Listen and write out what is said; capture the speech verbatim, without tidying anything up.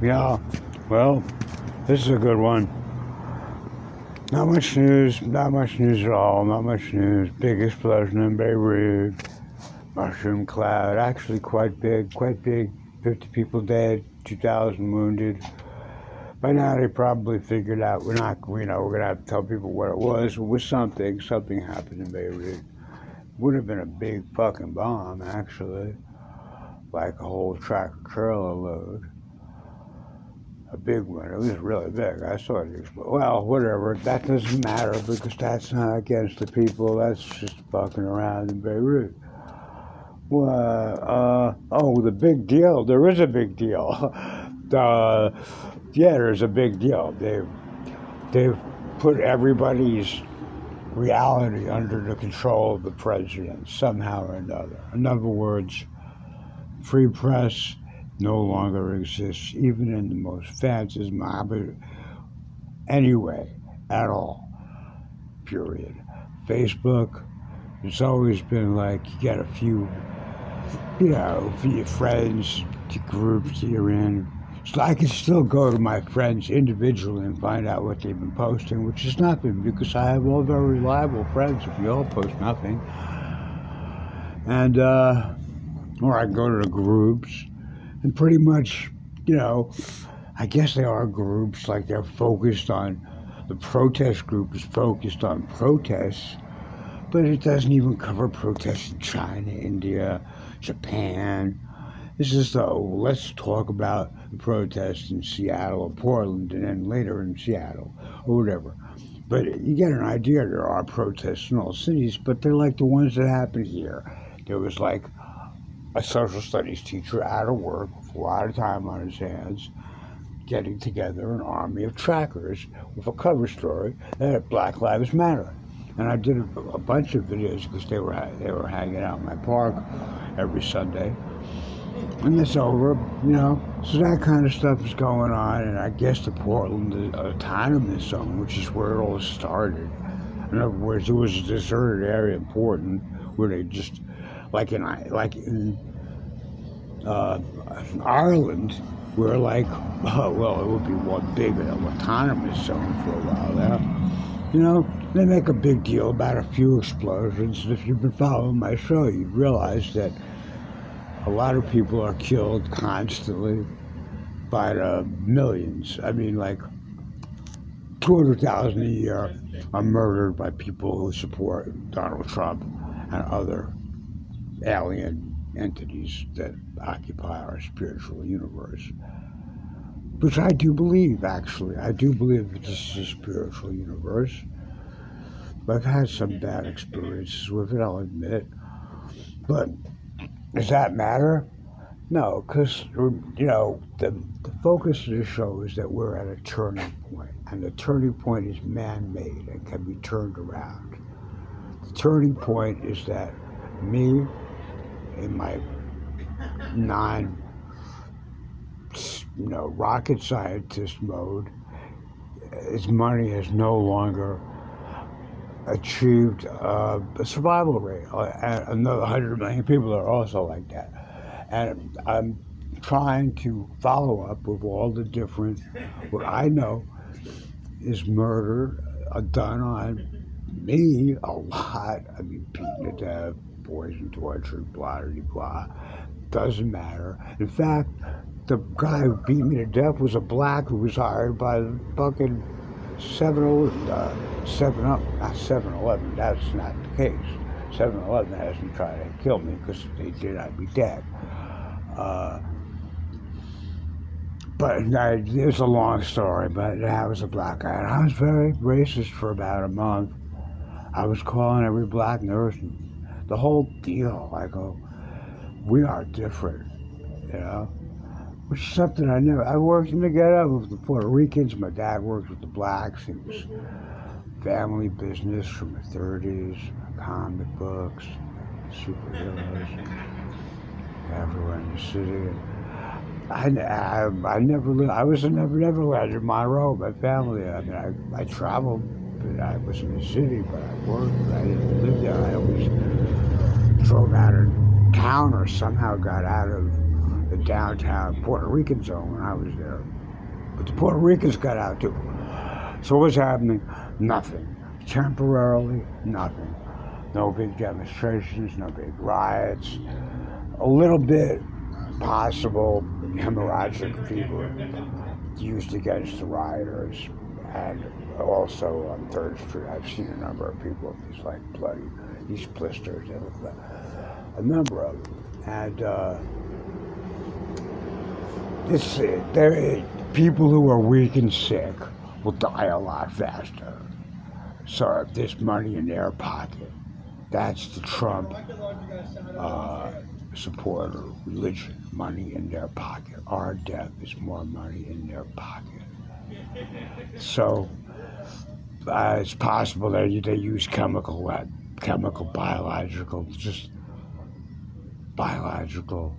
Yeah, well, this is a good one. Not much news, not much news at all, not much news. Big explosion in Beirut, mushroom cloud, actually quite big, quite big. fifty people dead, two thousand wounded. By now they probably figured out we're not, you know, we're going to have to tell people what it was. It was something, something happened in Beirut. Would have been a big fucking bomb, actually. Like a whole tractor trailer load. A big one. It was really big. I saw it explode. Well, whatever. That doesn't matter because that's not against the people. That's just fucking around in Beirut. Well, uh, oh, the big deal. There is a big deal. Uh, yeah, there's a big deal. They've, they've put everybody's reality under the control of the president somehow or another. In other words, free press no longer exists, even in the most fanciest mob, anyway, at all, period. Facebook, it's always been like, you got a few, you know, for your friends, the groups you're in. So I can still go to my friends individually and find out what they've been posting, which is nothing, because I have all very reliable friends if you all post nothing. And, uh, or I can go to the groups. And pretty much, you know, I guess there are groups, like they're focused on, the protest group is focused on protests, but it doesn't even cover protests in China, India, Japan. It's just, though, let's talk about the protests in Seattle or Portland and then later in Seattle or whatever. But you get an idea, there are protests in all cities, but they're like the ones that happen here. There was like a social studies teacher out of work with a lot of time on his hands getting together an army of trackers with a cover story that had Black Lives Matter. And I did a, a bunch of videos because they were they were hanging out in my park every Sunday. And it's over, you know. So that kind of stuff is going on. And I guess the Portland Autonomous Zone, which is where it all started. In other words, it was a deserted area in Portland where they just, like in like in, uh, in Ireland, where like, oh, well, it would be one big an autonomous zone for a while there. You know, they make a big deal about a few explosions. And if you've been following my show, you realize that a lot of people are killed constantly by the millions. I mean, like two hundred thousand a year are murdered by people who support Donald Trump and other alien entities that occupy our spiritual universe, which I do believe, actually. I do believe that this is a spiritual universe. I've had some bad experiences with it, I'll admit. But does that matter? No, because, you know, the, the focus of the show is that we're at a turning point, and the turning point is man-made and can be turned around. The turning point is that me, in my non, you know, rocket scientist mode, is money is no longer achieved uh, a survival rate. And another one hundred million people are also like that. And I'm trying to follow up with all the different, what I know is murder done on me a lot. I mean, beaten to death, poison, torture, blah, blah, blah. Doesn't matter. In fact, the guy who beat me to death was a black who was hired by the fucking seven eleven, that's not the case. seven eleven hasn't tried to kill me because if they did, I'd be dead. Uh, but I, it's a long story, but I was a black guy. And I was very racist for about a month. I was calling every black nurse and the whole deal. I go, we are different, you know? Which is something I never, I worked in the ghetto with the Puerto Ricans. My dad worked with the blacks. He was family business from the thirties, comic books, superheroes, everywhere in the city. I, I, I never lived, I was never, never lived in Monroe, my family. I mean, I, I traveled, but I was in the city, but I worked, but I didn't live there. I always drove out of town or somehow got out of the downtown Puerto Rican zone when I was there. But the Puerto Ricans got out too. So what's happening? Nothing. Temporarily, nothing. No big demonstrations, no big riots. A little bit possible hemorrhagic fever used against the rioters. And also on Third Street, I've seen a number of people with these like bloody, these blisters, a number of them. And uh, this, there, people who are weak and sick will die a lot faster. So if there's money in their pocket, that's the Trump uh, supporter religion, money in their pocket. Our death is more money in their pocket. So uh, it's possible that they, they use chemical, uh, chemical, biological, just biological